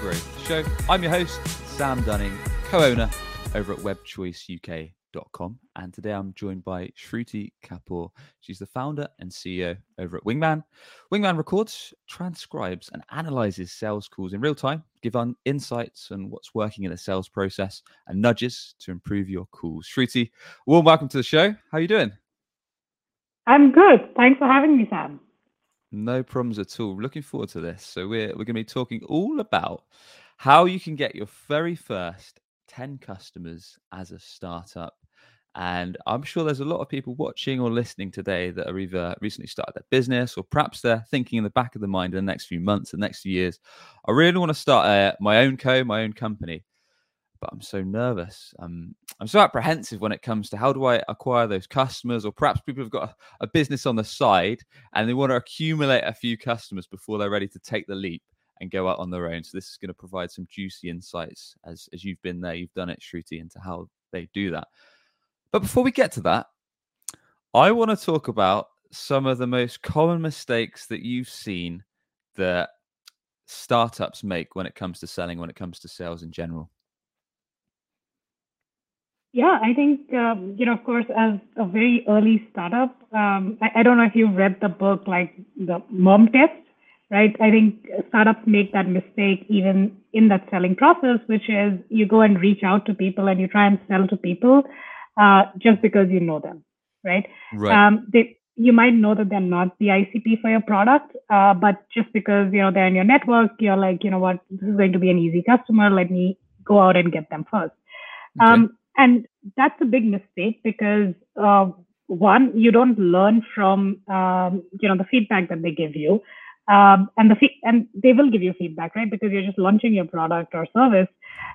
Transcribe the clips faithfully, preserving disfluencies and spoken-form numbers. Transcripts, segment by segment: Growth Show. I'm your host, Sam Dunning, co-owner over at web choice U K dot com, and today I'm joined by Shruti Kapoor. She's the founder and C E O over at Wingman. Wingman records, transcribes, and analyzes sales calls in real time, give on insights on what's working in the sales process and nudges to improve your calls. Shruti, warm welcome to the show. How are you doing? I'm good. Thanks for having me, Sam. No problems at all. Looking forward to this. So we're we're going to be talking all about how you can get your very first ten customers as a startup. And I'm sure there's a lot of people watching or listening today that are either recently started their business or perhaps they're thinking in the back of the mind in the next few months, the next few years, I really want to start uh, my own co, my own company. But I'm so nervous. Um, I'm so apprehensive when it comes to how do I acquire those customers, or perhaps people have got a, a business on the side and they want to accumulate a few customers before they're ready to take the leap and go out on their own. So this is going to provide some juicy insights as, as you've been there, you've done it, Shruti, into how they do that. But before we get to that, I want to talk about some of the most common mistakes that you've seen that startups make when it comes to selling, when it comes to sales in general. Yeah, I think, um, you know, of course, as a very early startup, um, I, I don't know if you've read the book, like the Mom Test, right? I think startups make that mistake even in that selling process, which is you go and reach out to people and you try and sell to people uh, just because you know them, right? Right. Um, they, you might know that they're not the I C P for your product, uh, but just because, you know, they're in your network, you're like, you know what, this is going to be an easy customer. Let me go out and get them first. Okay. Um, And that's a big mistake because, uh, one, you don't learn from, um, you know, the feedback that they give you. Um, and the fe- and they will give you feedback, right? Because you're just launching your product or service.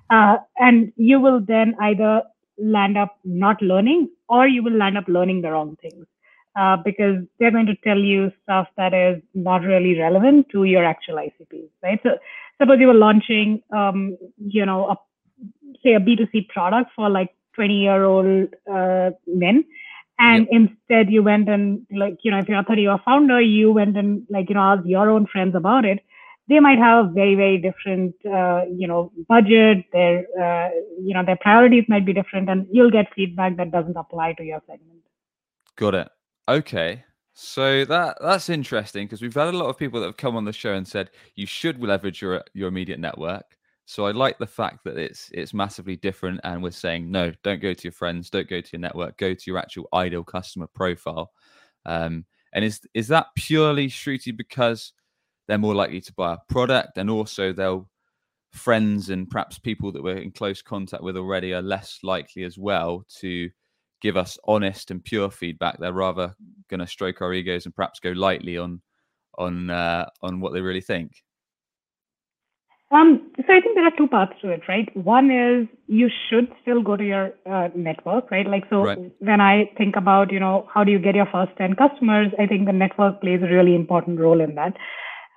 Uh, and you will then either land up not learning or you will land up learning the wrong things uh, because they're going to tell you stuff that is not really relevant to your actual I C P, right? So suppose you were launching, um, you know, a say a B two C product for like twenty year old uh, men. And yep. Instead you went and like, you know, if you're a thirty year founder, you went and like, you know, asked your own friends about it. They might have a very, very different, uh, you know, budget, their, uh, you know, their priorities might be different and you'll get feedback that doesn't apply to your segment. Got it. Okay. So that that's interesting because we've had a lot of people that have come on the show and said, you should leverage your, your immediate network. So I like the fact that it's it's massively different and we're saying, no, don't go to your friends, don't go to your network, go to your actual ideal customer profile. Um, and is is that purely, Shruti, because they're more likely to buy a product and also they'll friends and perhaps people that we're in close contact with already are less likely as well to give us honest and pure feedback. They're rather going to stroke our egos and perhaps go lightly on, on, uh, on what they really think. Um, so I think there are two parts to it, right? One is you should still go to your uh, network, right? Like, so right. When I think about, you know, how do you get your first ten customers? I think the network plays a really important role in that.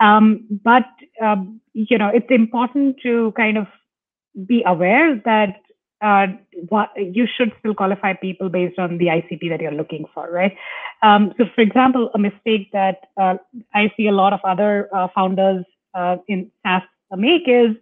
Um, but, um, you know, it's important to kind of be aware that uh, what, you should still qualify people based on the I C P that you're looking for, right? Um, so, for example, a mistake that uh, I see a lot of other uh, founders uh, in SaaS make is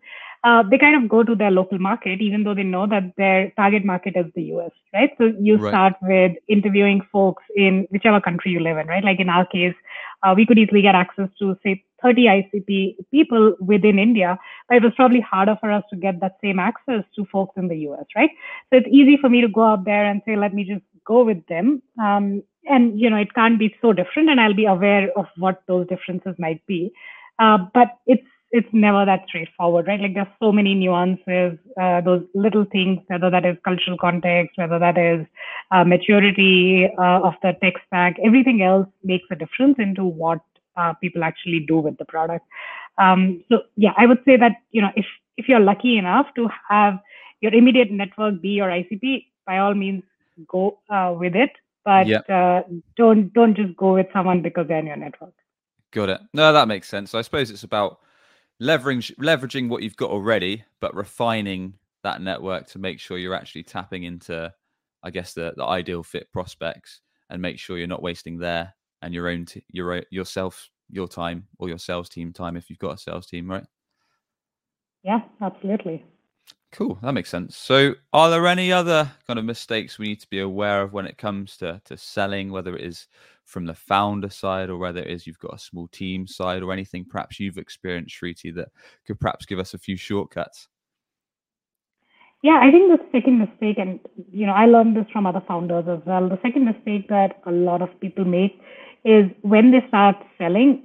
uh, they kind of go to their local market, even though they know that their target market is the U S, right? So you right. start with interviewing folks in whichever country you live in, right? Like in our case, uh, we could easily get access to, say, thirty I C P people within India, but it was probably harder for us to get that same access to folks in the U S, right? So it's easy for me to go out there and say, let me just go with them. Um, and, you know, it can't be so different, and I'll be aware of what those differences might be. Uh, but it's It's never that straightforward, right? Like there's so many nuances, uh, those little things, whether that is cultural context, whether that is uh, maturity uh, of the tech stack, everything else makes a difference into what uh, people actually do with the product. Um, so yeah, I would say that, you know, if, if you're lucky enough to have your immediate network be your I C P, by all means, go uh, with it. But yep. uh, don't don't just go with someone because they're in your network. Got it. No, that makes sense. I suppose it's about leveraging leveraging what you've got already, but refining that network to make sure you're actually tapping into, I guess, the, the ideal fit prospects, and make sure you're not wasting their and your own t- your yourself your time or your sales team time if you've got a sales team, right? Yeah, absolutely. Cool. That makes sense. So are there any other kind of mistakes we need to be aware of when it comes to, to selling, whether it is from the founder side or whether it is you've got a small team side, or anything perhaps you've experienced, Shruti, that could perhaps give us a few shortcuts? Yeah, I think the second mistake, and you know, I learned this from other founders as well. The second mistake that a lot of people make is when they start selling,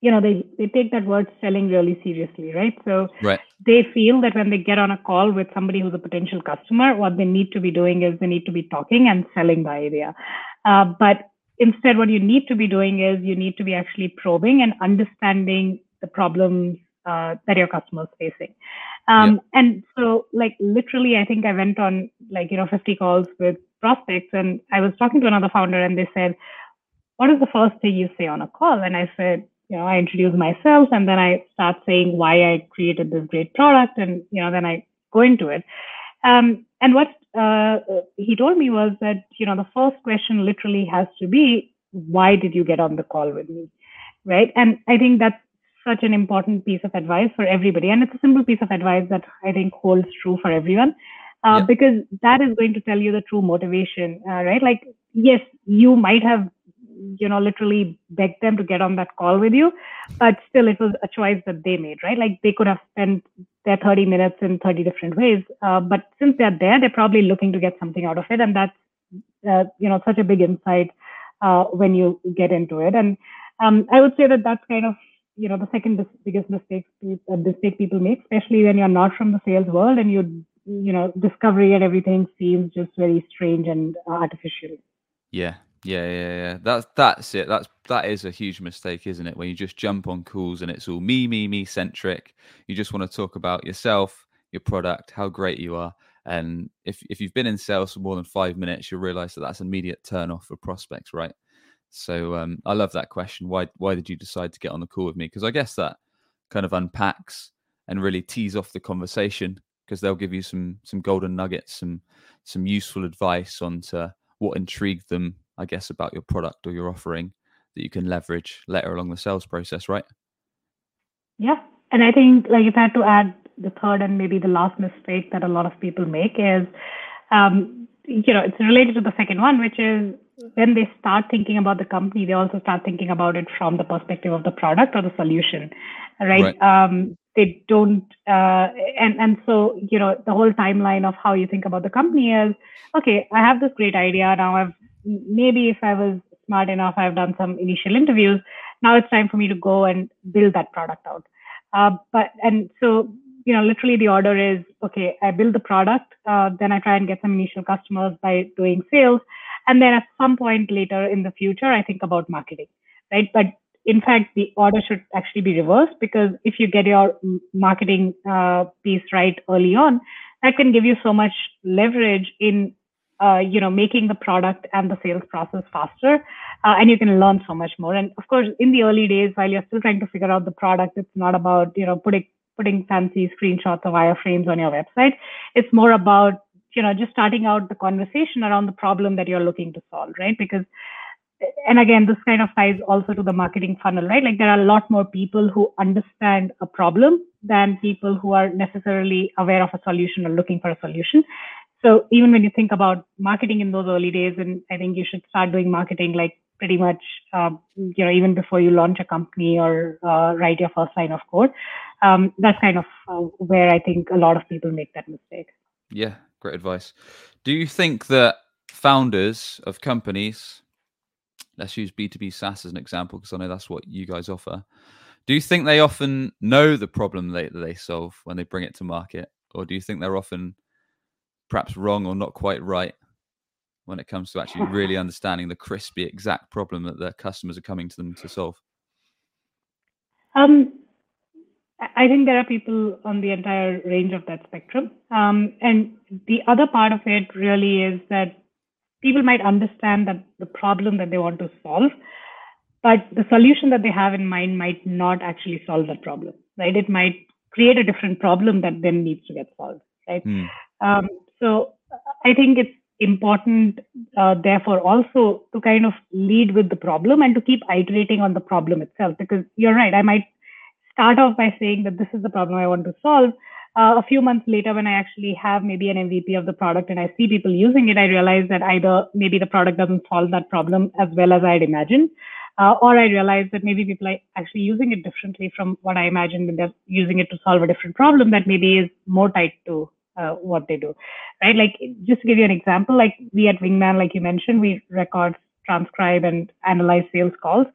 you know, they, they take that word selling really seriously, right? So right. they feel that when they get on a call with somebody who's a potential customer, what they need to be doing is they need to be talking and selling the idea. Uh, but instead, what you need to be doing is you need to be actually probing and understanding the problems uh, that your customer is facing. Um, yeah. And so, like, literally, I think I went on, like, you know, fifty calls with prospects, and I was talking to another founder, and they said, "What is the first thing you say on a call?" And I said, you know, I introduce myself, and then I start saying why I created this great product, and you know, then I go into it. Um, and what uh, he told me was that, you know, the first question literally has to be, why did you get on the call with me, right? And I think that's such an important piece of advice for everybody, and it's a simple piece of advice that I think holds true for everyone, uh, yeah. because that is going to tell you the true motivation, uh, right? Like, yes, you might have, you know, literally begged them to get on that call with you, but still it was a choice that they made, right? Like, they could have spent their thirty minutes in thirty different ways, uh, but since they're there, they're probably looking to get something out of it. And that's, uh, you know, such a big insight uh, when you get into it. And um, I would say that that's kind of, you know, the second biggest mistake, uh, mistake people make, especially when you're not from the sales world and you, you know, discovery and everything seems just very strange and uh, artificial. Yeah. Yeah, yeah, yeah. That's that's it. That's that is a huge mistake, isn't it? When you just jump on calls and it's all me, me, me centric. You just want to talk about yourself, your product, how great you are. And if if you've been in sales for more than five minutes, you'll realize that that's an immediate turn off for prospects, right? So um, I love that question. Why why did you decide to get on the call with me? Because I guess that kind of unpacks and really tees off the conversation, because they'll give you some some golden nuggets, some some useful advice onto what intrigued them, I guess, about your product or your offering that you can leverage later along the sales process, right? Yeah. And I think, like, if I had to add the third and maybe the last mistake that a lot of people make is, um, you know, it's related to the second one, which is when they start thinking about the company, they also start thinking about it from the perspective of the product or the solution, right? right. Um, they don't, uh, and, and so, you know, the whole timeline of how you think about the company is, okay, I have this great idea. Now I've maybe if I was smart enough, I've done some initial interviews. Now it's time for me to go and build that product out. Uh, but and so, you know, literally the order is, okay, I build the product, uh, then I try and get some initial customers by doing sales. And then at some point later in the future, I think about marketing, right? But in fact, the order should actually be reversed, because if you get your marketing uh, piece right early on, that can give you so much leverage in Uh, you know, making the product and the sales process faster, uh, and you can learn so much more. And of course, in the early days, while you're still trying to figure out the product, it's not about, you know, putting putting fancy screenshots or wireframes on your website. It's more about, you know, just starting out the conversation around the problem that you're looking to solve, right? Because, and again, this kind of ties also to the marketing funnel, right? Like, there are a lot more people who understand a problem than people who are necessarily aware of a solution or looking for a solution. So even when you think about marketing in those early days, and I think you should start doing marketing, like, pretty much, uh, you know, even before you launch a company or uh, write your first line of code. Um, that's kind of uh, where I think a lot of people make that mistake. Yeah, great advice. Do you think that founders of companies, let's use B two B SaaS as an example, because I know that's what you guys offer. Do you think they often know the problem they, that they solve when they bring it to market? Or do you think they're often perhaps wrong or not quite right when it comes to actually really understanding the crispy exact problem that their customers are coming to them to solve? Um, I think there are people on the entire range of that spectrum. Um, and the other part of it really is that people might understand that the problem that they want to solve, but the solution that they have in mind might not actually solve that problem, right? It might create a different problem that then needs to get solved, right? Mm. Um, so I think it's important, uh, therefore, also to kind of lead with the problem and to keep iterating on the problem itself, because you're right, I might start off by saying that this is the problem I want to solve. Uh, a few months later, when I actually have maybe an M V P of the product and I see people using it, I realize that either maybe the product doesn't solve that problem as well as I had imagined, uh, or I realize that maybe people are actually using it differently from what I imagined, and they're using it to solve a different problem that maybe is more tied to uh, what they do, right? Like, just to give you an example, like we at Wingman, like you mentioned, we record, transcribe, and analyze sales calls.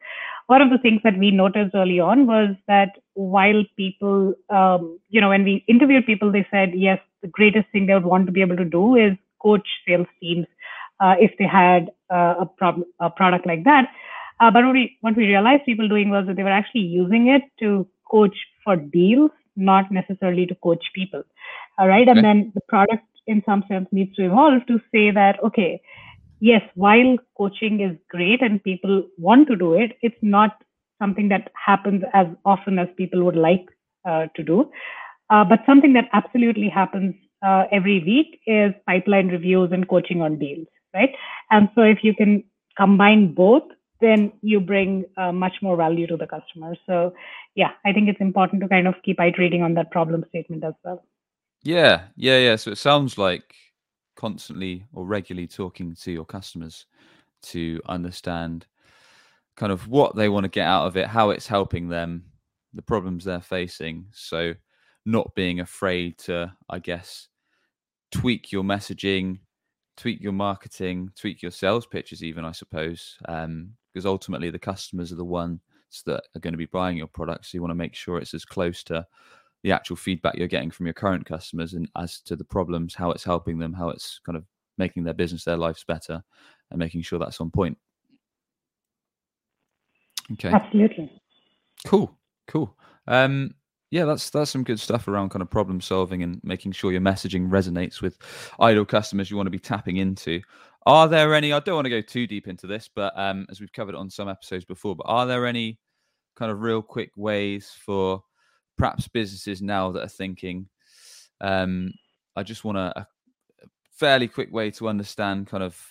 One of the things that we noticed early on was that while people, um, you know, when we interviewed people, they said, yes, the greatest thing they would want to be able to do is coach sales teams uh, if they had uh, a, prob- a product like that. Uh, but what we, what we realized people doing was that they were actually using it to coach for deals, not necessarily to coach people. All right. And okay. Then the product in some sense needs to evolve to say that, okay, yes, while coaching is great and people want to do it, it's not something that happens as often as people would like uh, to do. Uh, but something that absolutely happens uh, every week is pipeline reviews and coaching on deals, right? And so if you can combine both, then you bring uh, much more value to the customer. So yeah, I think it's important to kind of keep iterating on that problem statement as well. Yeah, yeah, yeah. So it sounds like constantly or regularly talking to your customers to understand kind of what they want to get out of it, how it's helping them, the problems they're facing. So not being afraid to, I guess, tweak your messaging, tweak your marketing, tweak your sales pitches even, I suppose, um, because ultimately the customers are the ones that are going to be buying your product. So you want to make sure it's as close to the actual feedback you're getting from your current customers and as to the problems, how it's helping them, how it's kind of making their business, their lives better, and making sure that's on point. Okay. Absolutely. Cool. Cool. Um, yeah, that's, that's some good stuff around kind of problem solving and making sure your messaging resonates with ideal customers you want to be tapping into. Are there any, I don't want to go too deep into this, but um, as we've covered on some episodes before, but are there any kind of real quick ways for perhaps businesses now that are thinking, um, I just want a, a fairly quick way to understand kind of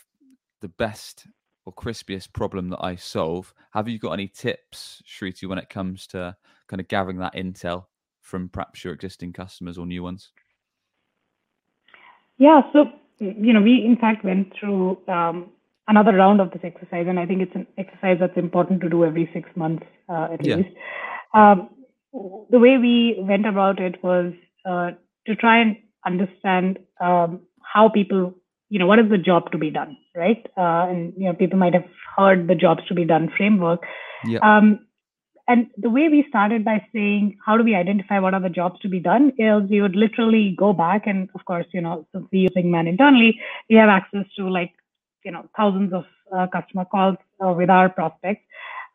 the best or crispiest problem that I solve. Have you got any tips, Shruti, when it comes to kind of gathering that intel from perhaps your existing customers or new ones? Yeah, so, you know, we in fact went through um, another round of this exercise, and I think it's an exercise that's important to do every six months uh, at yeah. least. Um, The way we went about it was uh, to try and understand um, how people, you know, what is the job to be done, right? Uh, and, you know, people might have heard the jobs to be done framework. Yeah. Um, and the way we started by saying, how do we identify what are the jobs to be done, is we would literally go back. And of course, you know, since we're using Man internally, we have access to like, you know, thousands of uh, customer calls uh, with our prospects.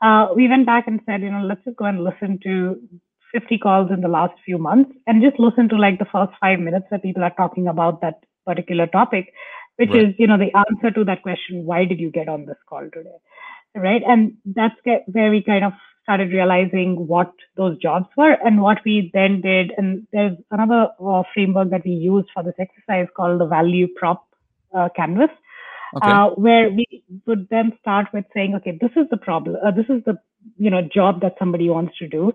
Uh, we went back and said, you know, let's just go and listen to fifty calls in the last few months and just listen to like the first five minutes that people are talking about that particular topic, which right. is, you know, the answer to that question, why did you get on this call today, right? And that's where we kind of started realizing what those jobs were and what we then did. And there's another uh, framework that we used for this exercise called the value prop uh, canvas. Okay. Uh, where we would then start with saying, okay, this is the problem, uh, this is the, you know, job that somebody wants to do.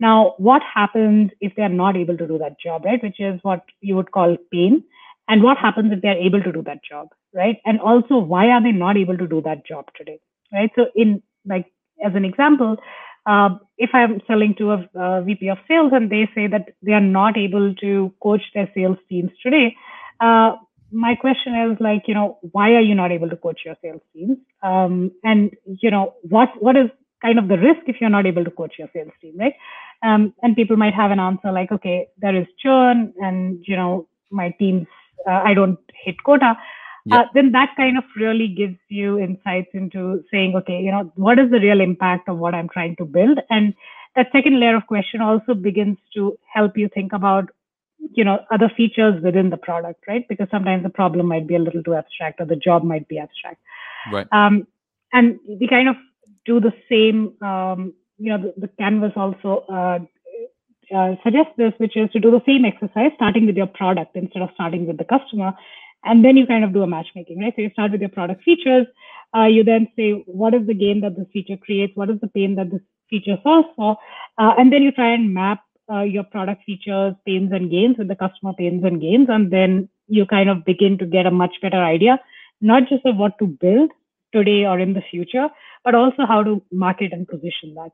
Now, what happens if they're not able to do that job, right? Which is what you would call pain. And what happens if they're able to do that job, right? And also, why are they not able to do that job today, right? So in like, as an example, uh, if I'm selling to a, a V P of sales and they say that they are not able to coach their sales teams today, uh, my question is like, you know, why are you not able to coach your sales teams? Um, and, you know, what what is kind of the risk if you're not able to coach your sales team, right? Um, and people might have an answer like, okay, there is churn and, you know, my teams, uh, I don't hit quota. Yeah. Uh, then that kind of really gives you insights into saying, okay, you know, what is the real impact of what I'm trying to build? And that second layer of question also begins to help you think about, you know, other features within the product, right? Because sometimes the problem might be a little too abstract, or the job might be abstract. Right. Um, and we kind of do the same, um, you know, the, the canvas also uh, uh, suggests this, which is to do the same exercise, starting with your product instead of starting with the customer. And then you kind of do a matchmaking, right? So you start with your product features. Uh, you then say, what is the gain that this feature creates? What is the pain that this feature solves for? Uh, and then you try and map Uh, your product features, pains and gains with the customer pains and gains. And then you kind of begin to get a much better idea, not just of what to build today or in the future, but also how to market and position that.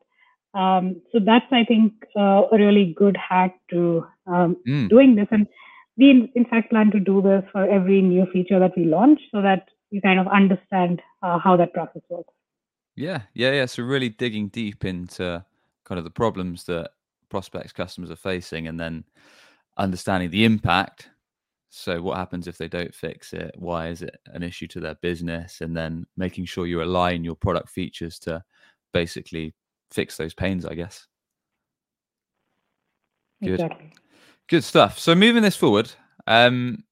Um, so that's, I think, uh, a really good hack to um, mm. doing this. And we, in, in fact, plan to do this for every new feature that we launch so that you kind of understand uh, how that process works. Yeah, yeah, yeah. So really digging deep into kind of the problems that prospects, customers are facing, and then understanding the impact. So what happens if they don't fix it? Why is it an issue to their business? And then making sure you align your product features to basically fix those pains, I guess. Good. Exactly. Good stuff. So moving this forward, um,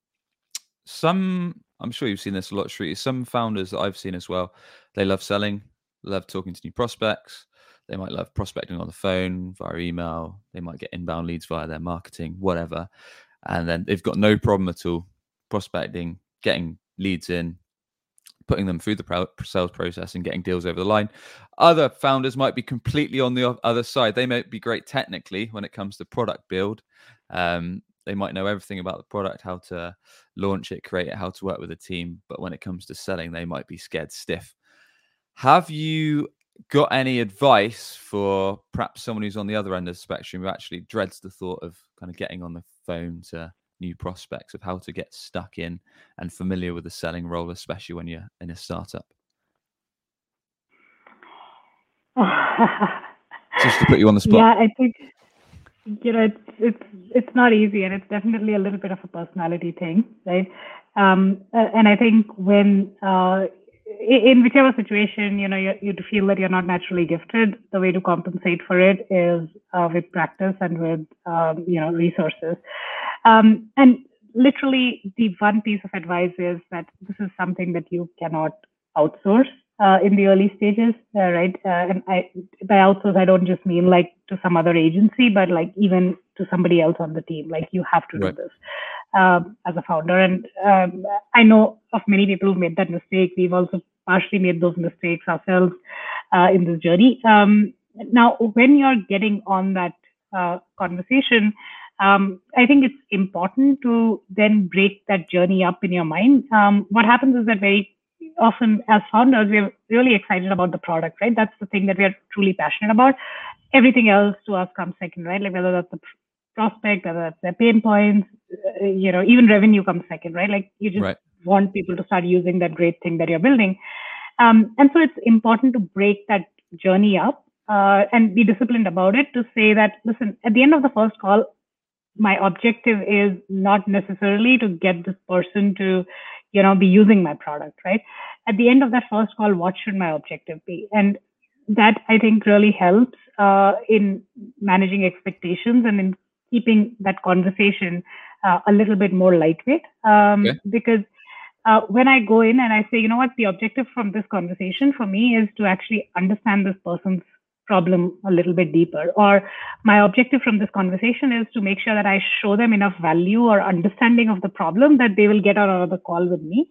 some, I'm sure you've seen this a lot, Shruti, some founders that I've seen as well, they love selling, love talking to new prospects. They might love prospecting on the phone, via email. They might get inbound leads via their marketing, whatever. And then they've got no problem at all prospecting, getting leads in, putting them through the sales process and getting deals over the line. Other founders might be completely on the other side. They might be great technically when it comes to product build. Um, they might know everything about the product, how to launch it, create it, how to work with a team. But when it comes to selling, they might be scared stiff. Have you got any advice for perhaps someone who's on the other end of the spectrum who actually dreads the thought of kind of getting on the phone to new prospects, of how to get stuck in and familiar with the selling role, especially when you're in a startup? Just to put you on the spot. Yeah, I think, you know, it's, it's, it's not easy, and it's definitely a little bit of a personality thing, right? Um, and I think when, uh, in whichever situation, you know, you, you feel that you're not naturally gifted, the way to compensate for it is uh, with practice and with, um, you know, resources. Um, and literally the one piece of advice is that this is something that you cannot outsource uh, in the early stages, uh, right? Uh, and I, by outsource, I don't just mean like to some other agency, but like even to somebody else on the team. Like you have to right. do this. Um, as a founder, and um, I know of many people who've made that mistake. We've also partially made those mistakes ourselves uh, in this journey. Um, now, when you're getting on that uh, conversation, um, I think it's important to then break that journey up in your mind. Um, what happens is that very often as founders, we're really excited about the product, right? That's the thing that we are truly passionate about. Everything else to us comes second, right? Like whether that's the pr- prospect, whether that's their pain points, uh, you know, even revenue comes second, right? Like you just right. want people to start using that great thing that you're building. Um, and so it's important to break that journey up uh, and be disciplined about it, to say that, listen, at the end of the first call, my objective is not necessarily to get this person to, you know, be using my product, right? At the end of that first call, what should my objective be? And that, I think, really helps uh, in managing expectations and in keeping that conversation uh, a little bit more lightweight. Um, okay. Because uh, when I go in and I say, you know what, the objective from this conversation for me is to actually understand this person's problem a little bit deeper, or my objective from this conversation is to make sure that I show them enough value or understanding of the problem that they will get on another call with me,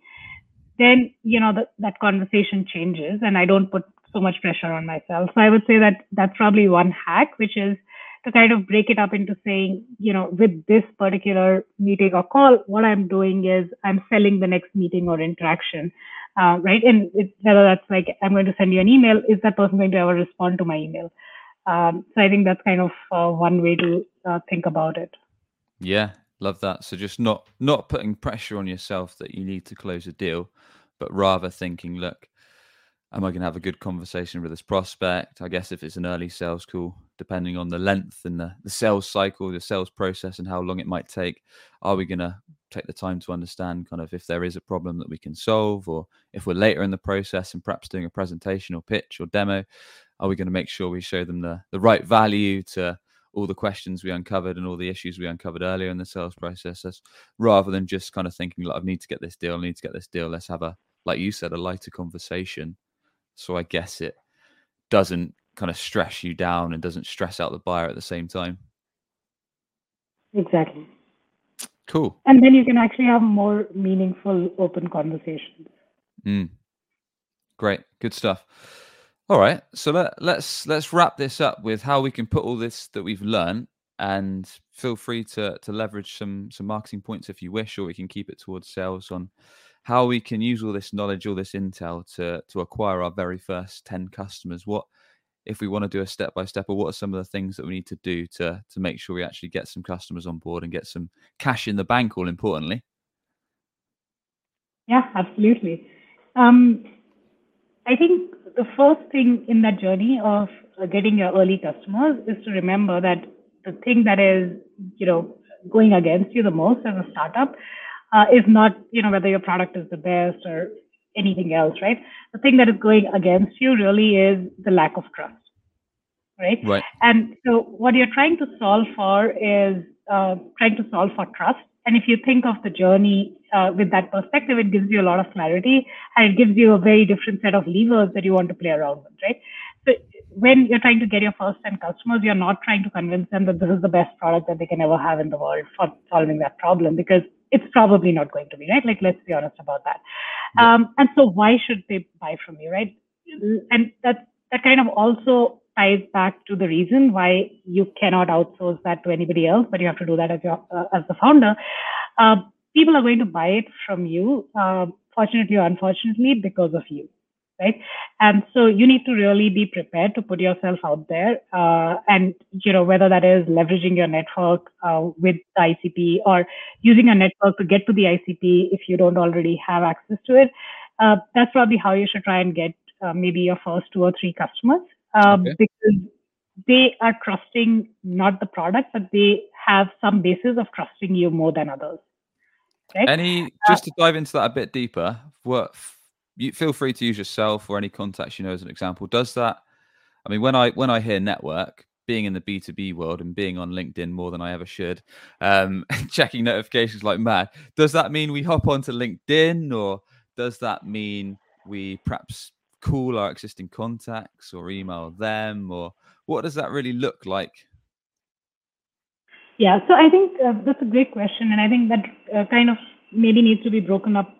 then, you know, the, that conversation changes and I don't put so much pressure on myself. So I would say that that's probably one hack, which is to kind of break it up into saying, you know, with this particular meeting or call, what I'm doing is I'm selling the next meeting or interaction, uh, right? And it, whether that's like, I'm going to send you an email, is that person going to ever respond to my email? Um, so I think that's kind of uh, one way to uh, think about it. Yeah, love that. So just not not putting pressure on yourself that you need to close a deal, but rather thinking, look, am I going to have a good conversation with this prospect? I guess if it's an early sales call, depending on the length and the, the sales cycle, the sales process and how long it might take, are we going to take the time to understand kind of if there is a problem that we can solve, or if we're later in the process and perhaps doing a presentation or pitch or demo, are we going to make sure we show them the, the right value to all the questions we uncovered and all the issues we uncovered earlier in the sales processes, rather than just kind of thinking, like, I need to get this deal, I need to get this deal. Let's have a, like you said, a lighter conversation. So I guess it doesn't kind of stress you down and doesn't stress out the buyer at the same time. Exactly. Cool. And then you can actually have more meaningful, open conversations. Mm. Great. Good stuff. All right. So let, let's let's wrap this up with how we can put all this that we've learned, and feel free to to leverage some some marketing points if you wish, or we can keep it towards sales, on how we can use all this knowledge, all this intel to to acquire our very first ten customers. What if we want to do a step-by-step, or what are some of the things that we need to do to to make sure we actually get some customers on board and get some cash in the bank, all importantly? Yeah, absolutely. Um, I think the first thing in that journey of getting your early customers is to remember that the thing that is, you know, going against you the most as a startup uh, is not, you know, whether your product is the best or anything else, right? The thing that is going against you really is the lack of trust, right? Right. And so what you're trying to solve for is uh, trying to solve for trust. And if you think of the journey uh, with that perspective, it gives you a lot of clarity, and it gives you a very different set of levers that you want to play around with, right? So when you're trying to get your first ten customers, you're not trying to convince them that this is the best product that they can ever have in the world for solving that problem, because it's probably not going to be, right? Like, let's be honest about that. Yeah. Um, and so why should they buy from you, right? And that, that kind of also ties back to the reason why you cannot outsource that to anybody else, but you have to do that as your, uh, as the founder. Uh, people are going to buy it from you, uh, fortunately or unfortunately, because of you, right? And so you need to really be prepared to put yourself out there. Uh, and, you know, whether that is leveraging your network uh, with the I C P, or using a network to get to the I C P if you don't already have access to it, uh, that's probably how you should try and get uh, maybe your first two or three customers, um, okay. because they are trusting not the product, but they have some basis of trusting you more than others. Right? Any, just to dive into that a bit deeper, what... You feel free to use yourself or any contacts you know as an example. Does that, I mean, when I when I hear network, being in the B two B world and being on LinkedIn more than I ever should, um, checking notifications like mad, does that mean we hop onto LinkedIn, or does that mean we perhaps call our existing contacts or email them, or what does that really look like? Yeah, so I think uh, that's a great question. And I think that uh, kind of maybe needs to be broken up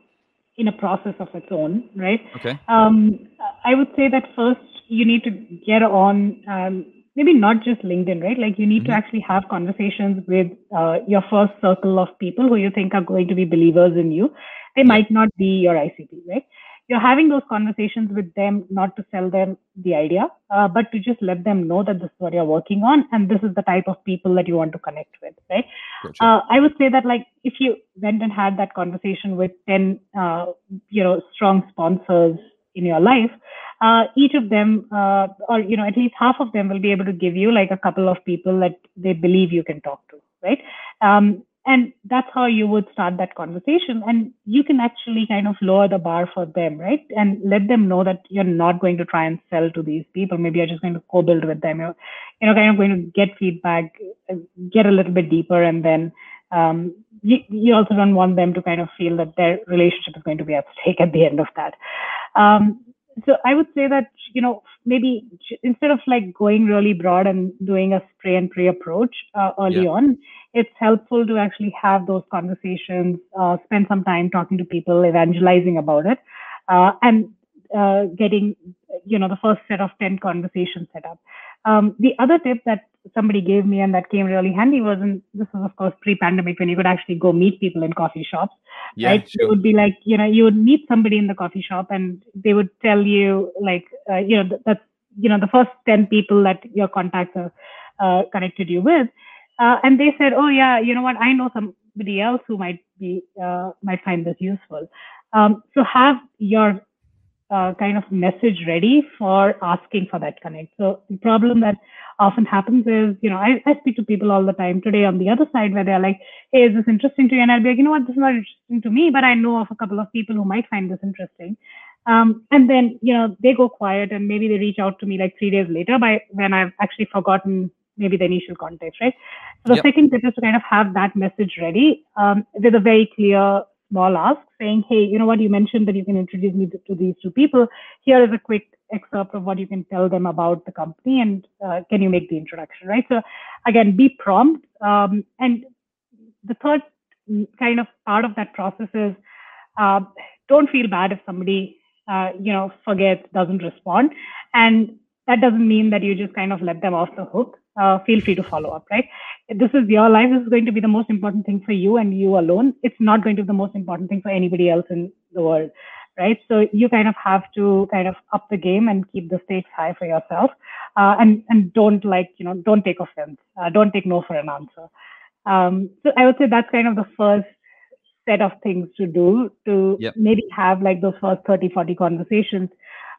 in a process of its own, right? Okay. Um, I would say that first you need to get on, um, maybe not just LinkedIn, right? Like you need mm-hmm. to actually have conversations with uh, your first circle of people who you think are going to be believers in you. They might not be your I C P, right? You're having those conversations with them, not to sell them the idea, uh, but to just let them know that this is what you're working on, and this is the type of people that you want to connect with, right? Gotcha. Uh, I would say that, like, if you went and had that conversation with ten, uh, you know, strong sponsors in your life, uh, each of them, uh, or, you know, at least half of them will be able to give you like a couple of people that they believe you can talk to, right? Um, And that's how you would start that conversation. And you can actually kind of lower the bar for them, right? And let them know that you're not going to try and sell to these people. Maybe you're just going to co-build with them. You're, you know, kind of going to get feedback, get a little bit deeper. And then um, you, you also don't want them to kind of feel that their relationship is going to be at stake at the end of that. Um, so I would say that, you know, maybe instead of like going really broad and doing a spray and pray approach uh, early yeah. on, it's helpful to actually have those conversations, uh, spend some time talking to people, evangelizing about it, uh, and uh, getting, you know, the first set of ten conversations set up. Um, the other tip that somebody gave me and that came really handy was, and this was of course pre-pandemic when you could actually go meet people in coffee shops, yeah, right? Sure. It would be like, you know, you would meet somebody in the coffee shop and they would tell you like, uh, you know, that's, you know, the first ten people that your contacts are uh, connected you with. Uh, and they said, oh, yeah, you know what? I know somebody else who might be uh, might find this useful. Um, so have your uh, kind of message ready for asking for that connect. So the problem that often happens is, you know, I, I speak to people all the time today on the other side where they're like, hey, is this interesting to you? And I'll be like, you know what? This is not interesting to me, but I know of a couple of people who might find this interesting. Um, and then, you know, they go quiet and maybe they reach out to me like three days later by when I've actually forgotten maybe the initial context, right? So the yep. second tip is to kind of have that message ready um, with a very clear small ask saying, hey, you know what, you mentioned that you can introduce me to, to these two people. Here is a quick excerpt of what you can tell them about the company and uh, can you make the introduction, right? So again, be prompt. Um, and the third kind of part of that process is uh, don't feel bad if somebody, uh, you know, forgets, doesn't respond. And that doesn't mean that you just kind of let them off the hook. Uh, feel free to follow up, right? This is your life. This is going to be the most important thing for you and you alone. It's not going to be the most important thing for anybody else in the world, right? So you kind of have to kind of up the game and keep the stakes high for yourself. Uh, and, and don't like, you know, don't take offense. Uh, don't take no for an answer. Um, so I would say that's kind of the first set of things to do to yep. maybe have like those first thirty, forty conversations.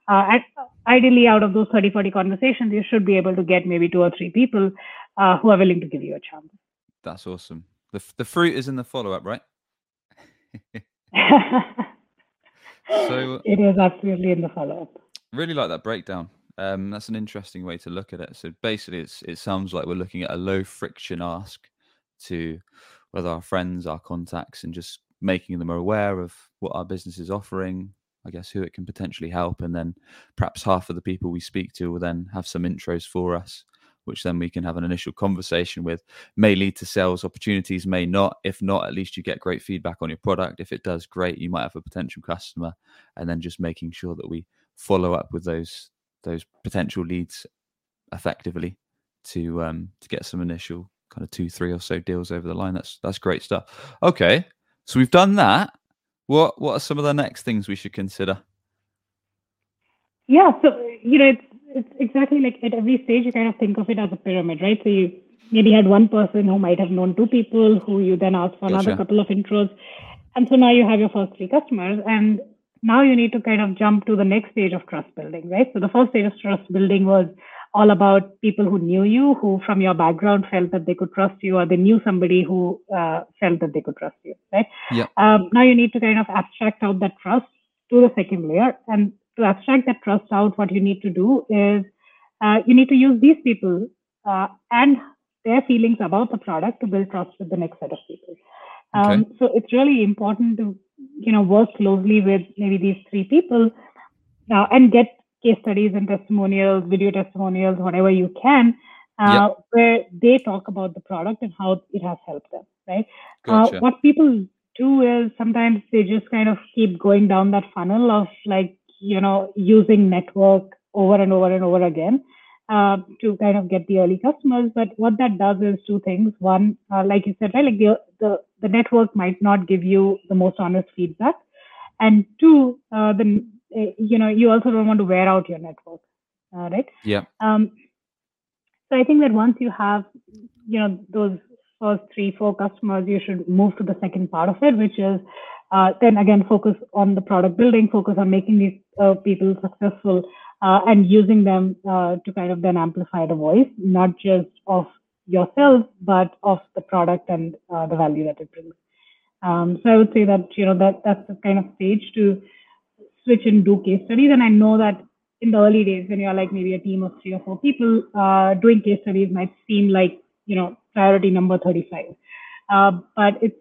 Uh, at, ideally, out of those thirty, forty conversations, you should be able to get maybe two or three people uh, who are willing to give you a chance. That's awesome. The the fruit is in the follow-up, right? So it is absolutely in the follow-up. Really like that breakdown. Um, that's an interesting way to look at it. So basically, it's it sounds like we're looking at a low-friction ask to whether our friends, our contacts, and just making them aware of what our business is offering, I guess, who it can potentially help. And then perhaps half of the people we speak to will then have some intros for us, which then we can have an initial conversation with. May lead to sales opportunities, may not. If not, at least you get great feedback on your product. If it does, great. You might have a potential customer. And then just making sure that we follow up with those those potential leads effectively to um, to get some initial kind of two, three or so deals over the line. That's that's great stuff. Okay, so we've done that. What what are some of the next things we should consider? Yeah, so, you know, it's, it's exactly like at every stage, you kind of think of it as a pyramid, right? So you maybe had one person who might have known two people who you then asked for gotcha. another couple of intros. And so now you have your first three customers. And now you need to kind of jump to the next stage of trust building, right? So the first stage of trust building was all about people who knew you, who from your background felt that they could trust you, or they knew somebody who uh, felt that they could trust you, right? Yeah. Um, now you need to kind of abstract out that trust to the second layer. And to abstract that trust out, what you need to do is uh, you need to use these people uh, and their feelings about the product to build trust with the next set of people. Um, okay. So it's really important to, you know, work closely with maybe these three people uh, and get case studies and testimonials, video testimonials, whatever you can, uh, yep. where they talk about the product and how it has helped them, right? Gotcha. Uh, what people do is sometimes they just kind of keep going down that funnel of like, you know, using network over and over and over again uh, to kind of get the early customers. But what that does is two things. One, uh, like you said, right, like the, the, the network might not give you the most honest feedback. And two, uh, the you know, you also don't want to wear out your network, uh, right? Yeah. Um, so I think that once you have, you know, those first three, four customers, you should move to the second part of it, which is uh, then again, focus on the product building, focus on making these uh, people successful uh, and using them uh, to kind of then amplify the voice, not just of yourself, but of the product and uh, the value that it brings. Um, so I would say that, you know, that that's the kind of stage to switch and do case studies. And I know that in the early days, when you're like maybe a team of three or four people, uh, doing case studies might seem like, you know, priority number thirty-five. Uh, but it's,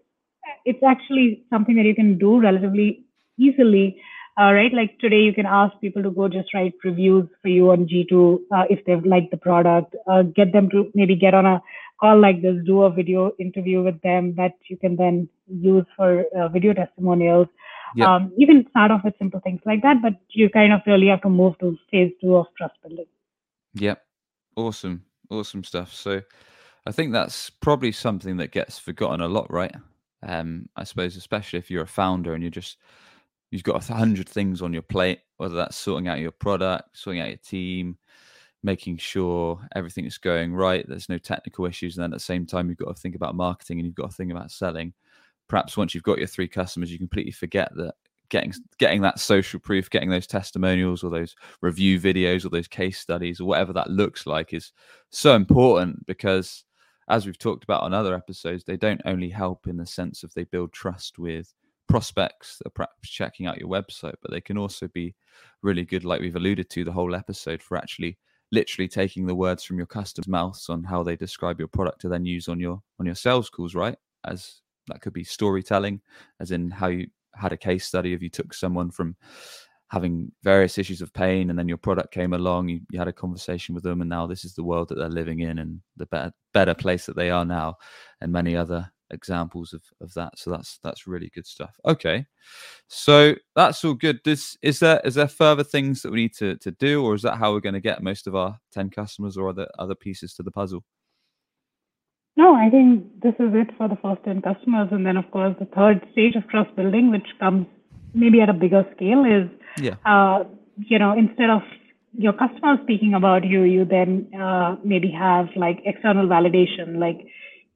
it's actually something that you can do relatively easily, uh, right? Like today, you can ask people to go just write reviews for you on G two uh, if they've liked the product, uh, get them to maybe get on a call like this, do a video interview with them that you can then use for uh, video testimonials. Yep. Um, you can start off with simple things like that, but you kind of really have to move to phase two of trust building. Yep. Awesome. Awesome stuff. So I think that's probably something that gets forgotten a lot, right? Um, I suppose, especially if you're a founder and you're just, you've got a hundred things on your plate, whether that's sorting out your product, sorting out your team, making sure everything is going right, there's no technical issues. And then at the same time, you've got to think about marketing and you've got to think about selling. Perhaps once you've got your three customers, you completely forget that getting getting that social proof, getting those testimonials or those review videos or those case studies or whatever that looks like is so important because, as we've talked about on other episodes, they don't only help in the sense of they build trust with prospects that are perhaps checking out your website, but they can also be really good, like we've alluded to the whole episode, for actually literally taking the words from your customer's mouths on how they describe your product to then use on your on your sales calls, right? As that could be storytelling, as in how you had a case study of you took someone from having various issues of pain, and then your product came along, you, you had a conversation with them, and now this is the world that they're living in and the better better place that they are now, and many other examples of, of that. So that's that's really good stuff. Okay, so that's all good. This is there is there further things that we need to to do, or is that how we're going to get most of our ten customers, or other other pieces to the puzzle? No, I think this is it for the first ten customers, and then of course the third stage of trust building, which comes maybe at a bigger scale, is yeah. uh, you know, instead of your customer speaking about you, you then uh, maybe have like external validation, like,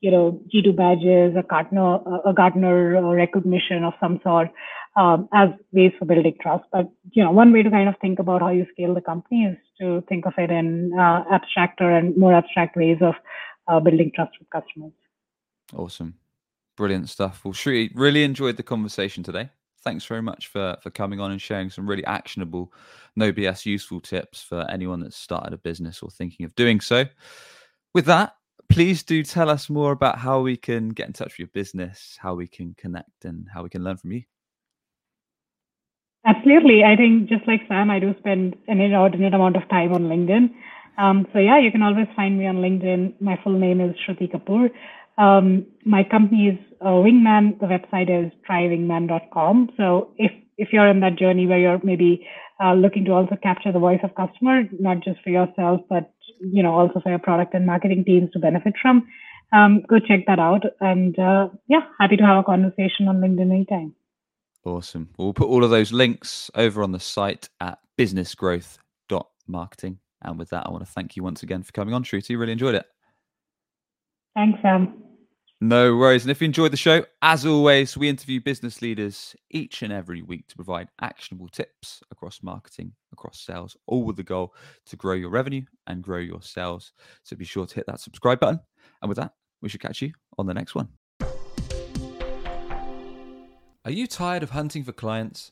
you know, G two badges, a Gartner, a Gartner recognition of some sort, um, as ways for building trust. But, you know, one way to kind of think about how you scale the company is to think of it in uh, abstracter and more abstract ways of uh, building trust with customers. Awesome. Brilliant stuff. Well, Shruti, really enjoyed the conversation today. Thanks very much for, for coming on and sharing some really actionable, no B S useful tips for anyone that's started a business or thinking of doing so. With that, please do tell us more about how we can get in touch with your business, how we can connect, and how we can learn from you. Absolutely. I think just like Sam, I do spend an inordinate amount of time on LinkedIn. Um, so yeah, you can always find me on LinkedIn. My full name is Shruti Kapoor. Um, my company is uh, Wingman. The website is try wingman dot com. So if, if you're in that journey where you're maybe uh, looking to also capture the voice of customer, not just for yourself, but you know, also for your product and marketing teams to benefit from, um, go check that out. And uh, yeah, happy to have a conversation on LinkedIn anytime. Awesome. Well, we'll put all of those links over on the site at business growth dot marketing. And with that, I want to thank you once again for coming on, Shruti. Really enjoyed it. Thanks, Sam. No worries. And if you enjoyed the show, as always, we interview business leaders each and every week to provide actionable tips across marketing, across sales, all with the goal to grow your revenue and grow your sales. So be sure to hit that subscribe button. And with that, we should catch you on the next one. Are you tired of hunting for clients?